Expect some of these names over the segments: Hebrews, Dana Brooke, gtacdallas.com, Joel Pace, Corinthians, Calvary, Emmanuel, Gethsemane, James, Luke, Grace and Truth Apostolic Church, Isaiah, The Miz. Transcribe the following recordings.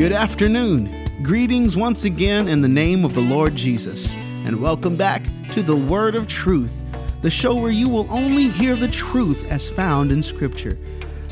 Good afternoon. Greetings once again in the name of the Lord Jesus, and welcome back to the Word of Truth, the show where you will only hear the truth as found in Scripture.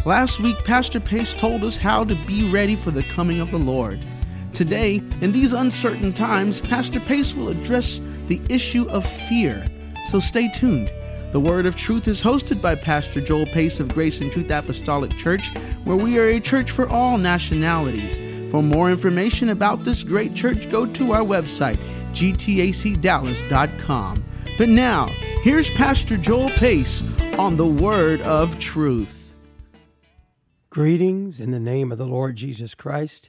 Last week, Pastor Pace told us how to be ready for the coming of the Lord. Today, in these uncertain times, Pastor Pace will address the issue of fear. So stay tuned. The Word of Truth is hosted by Pastor Joel Pace of Grace and Truth Apostolic Church, where we are a church for all nationalities. For more information about this great church, go to our website, gtacdallas.com. But now, here's Pastor Joel Pace on the Word of Truth. Greetings in the name of the Lord Jesus Christ.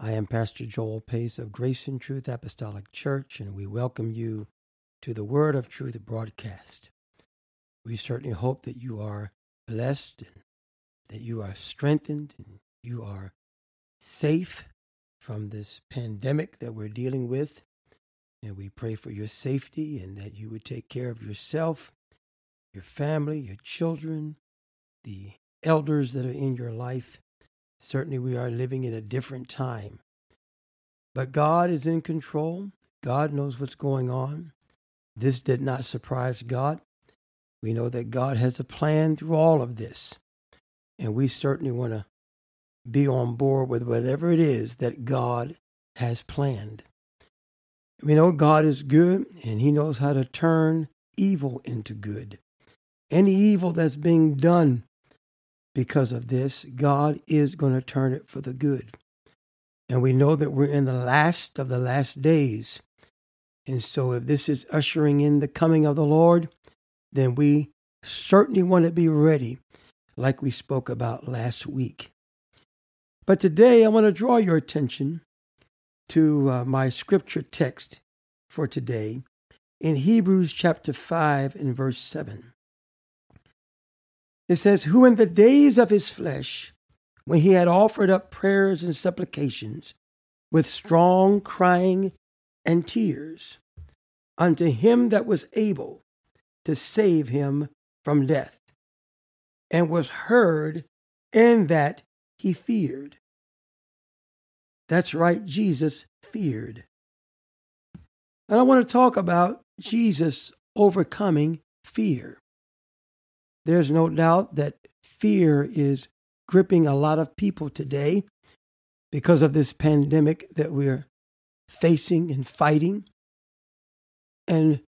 I am Pastor Joel Pace of Grace and Truth Apostolic Church, and we welcome you to the Word of Truth broadcast. We certainly hope that you are blessed and that you are strengthened and you are safe from this pandemic that we're dealing with. And we pray for your safety and that you would take care of yourself, your family, your children, the elders that are in your life. Certainly we are living in a different time. But God is in control. God knows what's going on. This did not surprise God. We know that God has a plan through all of this, and we certainly want to be on board with whatever it is that God has planned. We know God is good, and He knows how to turn evil into good. Any evil that's being done because of this, God is going to turn it for the good. And we know that we're in the last of the last days, and so if this is ushering in the coming of the Lord, then we certainly want to be ready, like we spoke about last week. But today, I want to draw your attention to my scripture text for today in Hebrews chapter 5 and verse 7. It says, "Who in the days of his flesh, when he had offered up prayers and supplications with strong crying and tears, unto him that was able to save him from death, and was heard in that he feared." That's right, Jesus feared. And I want to talk about Jesus overcoming fear. There's no doubt that fear is gripping a lot of people today because of this pandemic that we're facing and fighting. And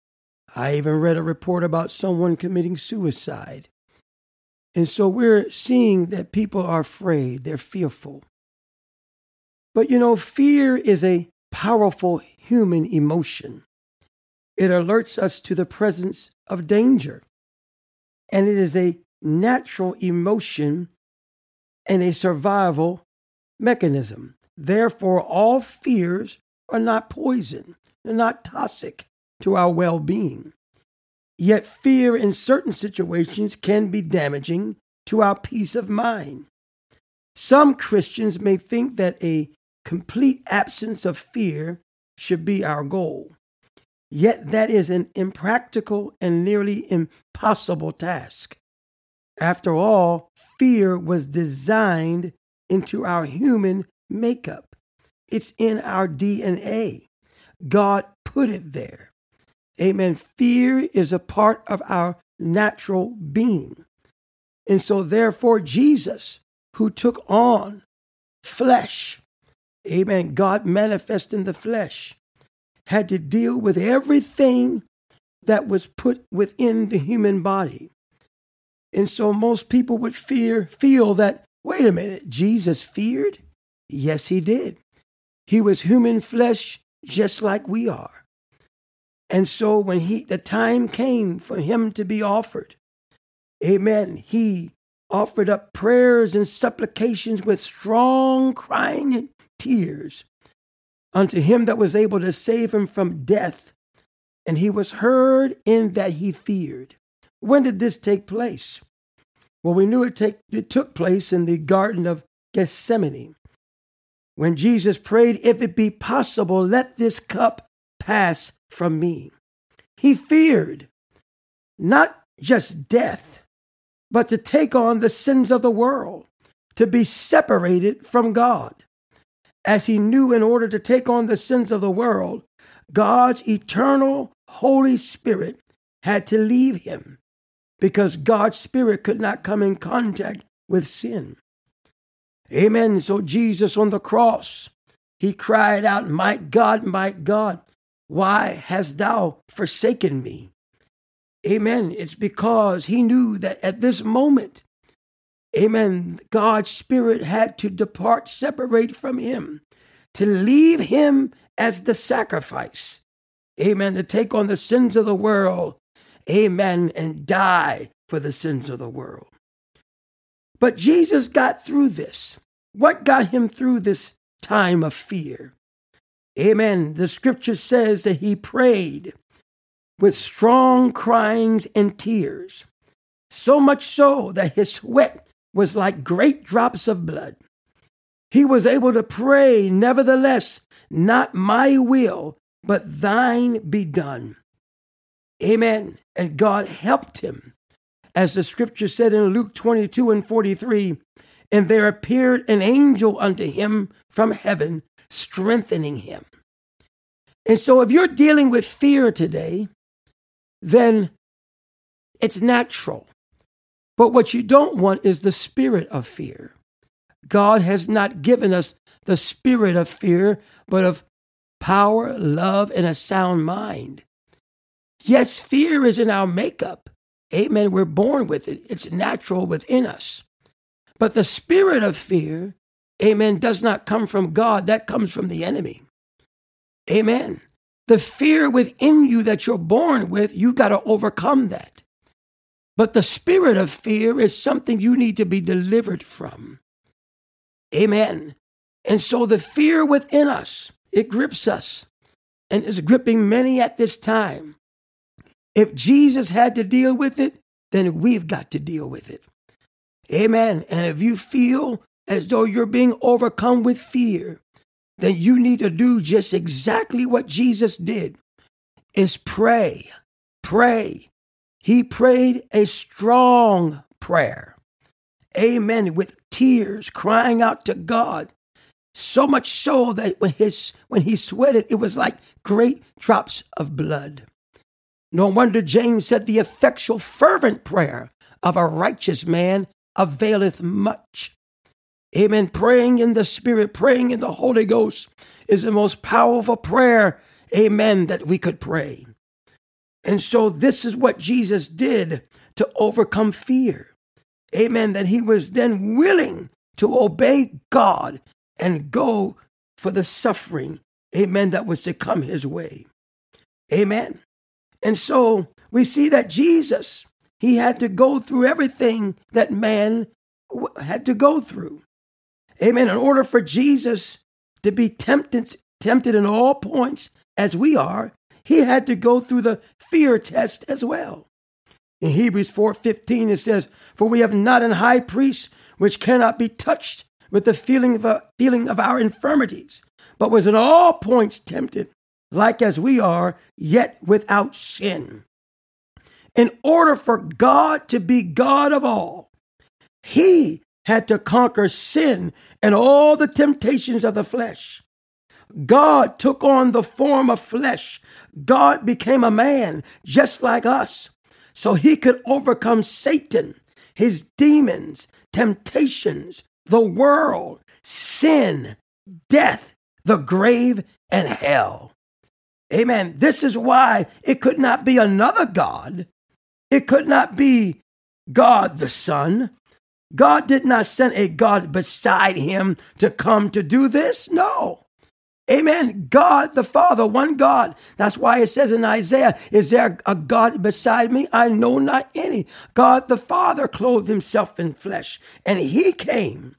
I even read a report about someone committing suicide. And so we're seeing that people are afraid, they're fearful. But you know, fear is a powerful human emotion. It alerts us to the presence of danger. And it is a natural emotion and a survival mechanism. Therefore, all fears are not poison, they're not toxic to our well-being. Yet fear in certain situations can be damaging to our peace of mind. Some Christians may think that a complete absence of fear should be our goal. Yet that is an impractical and nearly impossible task. After all, fear was designed into our human makeup. It's in our DNA. God put it there. Amen. Fear is a part of our natural being. And so therefore, Jesus, who took on flesh, amen, God manifest in the flesh, had to deal with everything that was put within the human body. And so most people would feel that, wait a minute, Jesus feared? Yes, he did. He was human flesh just like we are. And so when the time came for him to be offered, amen, he offered up prayers and supplications with strong crying and tears unto him that was able to save him from death. And he was heard in that he feared. When did this take place? Well, we knew it took place in the Garden of Gethsemane, when Jesus prayed, "If it be possible, let this cup pass from me." He feared not just death, but to take on the sins of the world, to be separated from God. as he knew in order to take on the sins of the world, God's eternal Holy Spirit had to leave him because God's Spirit could not come in contact with sin. Amen. So Jesus on the cross, he cried out, my God, why hast thou forsaken me? Amen. It's because he knew that at this moment, amen, God's Spirit had to depart, separate from him, to leave him as the sacrifice. Amen. To take on the sins of the world. Amen. And die for the sins of the world. But Jesus got through this. What got him through this time of fear? Amen. The scripture says that he prayed with strong cryings and tears, so much so that his sweat was like great drops of blood. He was able to pray, nevertheless, not my will, but thine be done. Amen. And God helped him. As the scripture said in Luke 22:43, and there appeared an angel unto him from heaven, strengthening him. And so if you're dealing with fear today, then it's natural. But what you don't want is the spirit of fear. God has not given us the spirit of fear, but of power, love, and a sound mind. Yes, fear is in our makeup. Amen. We're born with it. It's natural within us. But the spirit of fear, amen, does not come from God. That comes from the enemy. Amen. The fear within you that you're born with, you got to overcome that. But the spirit of fear is something you need to be delivered from. Amen. And so the fear within us, it grips us and is gripping many at this time. If Jesus had to deal with it, then we've got to deal with it. Amen. And if you feel as though you're being overcome with fear, then you need to do just exactly what Jesus did, is pray, pray. He prayed a strong prayer. Amen. With tears, crying out to God, so much so that when he sweated, it was like great drops of blood. No wonder James said, the effectual fervent prayer of a righteous man availeth much. Amen. Praying in the Spirit, praying in the Holy Ghost is the most powerful prayer, amen, that we could pray. And so this is what Jesus did to overcome fear. Amen. That he was then willing to obey God and go for the suffering, amen, that was to come his way. Amen. And so we see that Jesus, he had to go through everything that man had to go through. Amen. In order for Jesus to be tempted in all points as we are, he had to go through the fear test as well. In Hebrews 4:15, it says, for we have not an high priest which cannot be touched with the feeling of our infirmities, but was in all points tempted, like as we are, yet without sin. In order for God to be God of all, he had to conquer sin and all the temptations of the flesh. God took on the form of flesh. God became a man just like us, so he could overcome Satan, his demons, temptations, the world, sin, death, the grave, and hell. Amen. This is why it could not be another God. It could not be God the Son. God did not send a God beside him to come to do this. No. Amen. God the Father, one God. That's why it says in Isaiah, is there a God beside me? I know not any. God the Father clothed himself in flesh, and he came.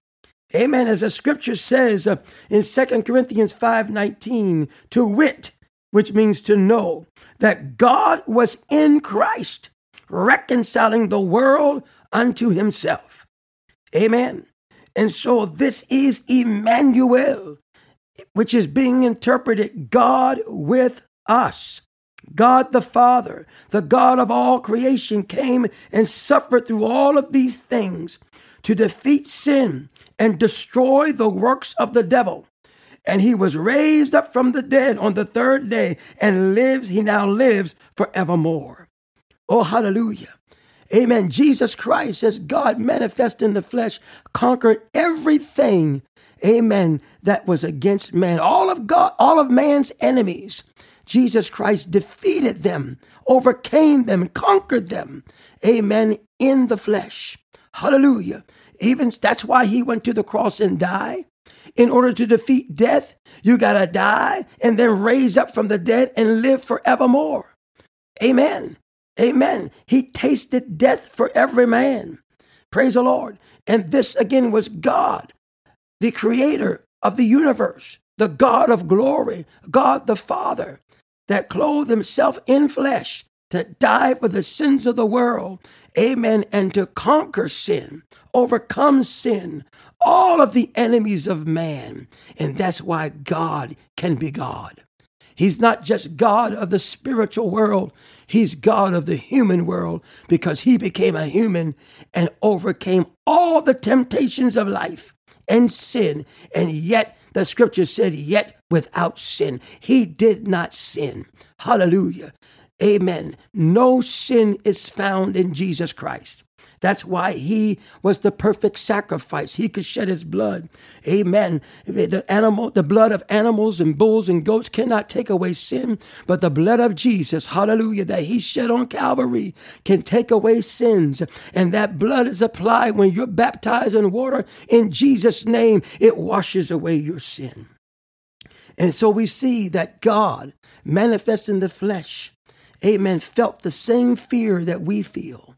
Amen. As the scripture says in 2 Corinthians 5:19, to wit, which means to know, that God was in Christ, reconciling the world unto himself. Amen. And so this is Emmanuel, which is being interpreted God with us. God the Father, the God of all creation, came and suffered through all of these things to defeat sin and destroy the works of the devil. And he was raised up from the dead on the third day and lives. He now lives forevermore. Oh, hallelujah. Amen. Jesus Christ, as God manifest in the flesh, conquered everything, amen, that was against man. All of God, all of man's enemies, Jesus Christ defeated them, overcame them, conquered them, amen, in the flesh. Hallelujah. Even that's why he went to the cross and died. In order to defeat death, you got to die and then raise up from the dead and live forevermore. Amen. Amen. He tasted death for every man. Praise the Lord. And this again was God, the creator of the universe, the God of glory, God the Father, that clothed himself in flesh to die for the sins of the world. Amen. And to conquer sin, overcome sin, all of the enemies of man. And that's why God can be God. He's not just God of the spiritual world. He's God of the human world because he became a human and overcame all the temptations of life and sin. And yet the scripture said, yet without sin. He did not sin. Hallelujah. Amen. No sin is found in Jesus Christ. That's why he was the perfect sacrifice. He could shed his blood. Amen. The blood of animals and bulls and goats cannot take away sin, but the blood of Jesus, hallelujah, that he shed on Calvary can take away sins. And that blood is applied when you're baptized in water in Jesus' name. It washes away your sin. And so we see that God manifest in the flesh, amen, felt the same fear that we feel.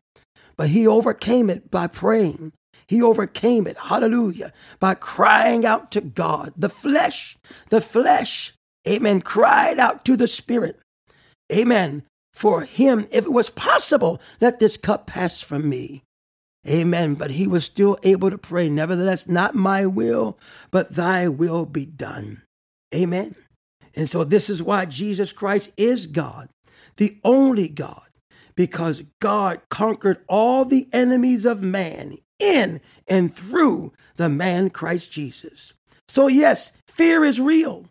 But he overcame it by praying. He overcame it, hallelujah, by crying out to God. The flesh, amen, cried out to the spirit, amen, for him, if it was possible, let this cup pass from me. Amen. But he was still able to pray. Nevertheless, not my will, but thy will be done. Amen. And so this is why Jesus Christ is God, the only God. Because God conquered all the enemies of man in and through the man Christ Jesus. So yes, fear is real,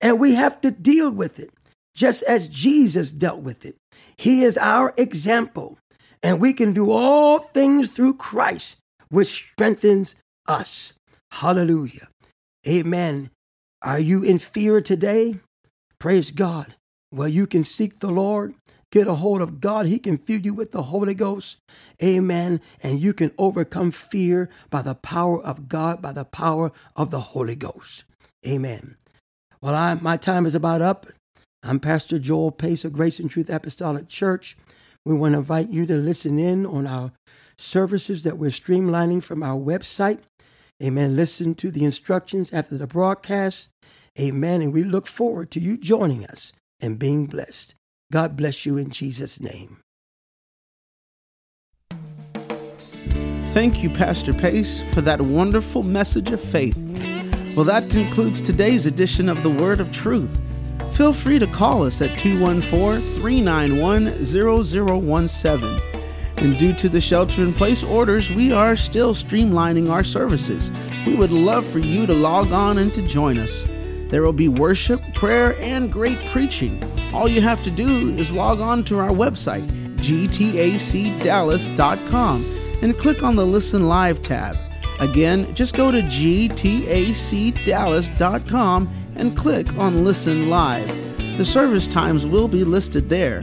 and we have to deal with it just as Jesus dealt with it. He is our example, and we can do all things through Christ, which strengthens us. Hallelujah. Amen. Are you in fear today? Praise God. Well, you can seek the Lord. Get a hold of God. He can fill you with the Holy Ghost. Amen. And you can overcome fear by the power of God, by the power of the Holy Ghost. Amen. Well, my time is about up. I'm Pastor Joel Pace of Grace and Truth Apostolic Church. We want to invite you to listen in on our services that we're streamlining from our website. Amen. Listen to the instructions after the broadcast. Amen. And we look forward to you joining us and being blessed. God bless you in Jesus' name. Thank you, Pastor Pace, for that wonderful message of faith. Well, that concludes today's edition of The Word of Truth. Feel free to call us at 214-391-0017. And due to the shelter-in-place orders, we are still streamlining our services. We would love for you to log on and to join us. There will be worship, prayer, and great preaching. All you have to do is log on to our website, gtacdallas.com, and click on the Listen Live tab. Again, just go to gtacdallas.com and click on Listen Live. The service times will be listed there.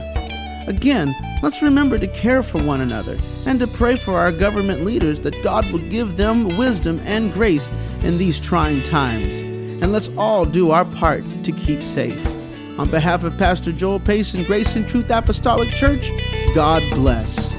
Again, let's remember to care for one another and to pray for our government leaders that God will give them wisdom and grace in these trying times. And let's all do our part to keep safe. On behalf of Pastor Joel Pace and Grace and Truth Apostolic Church, God bless.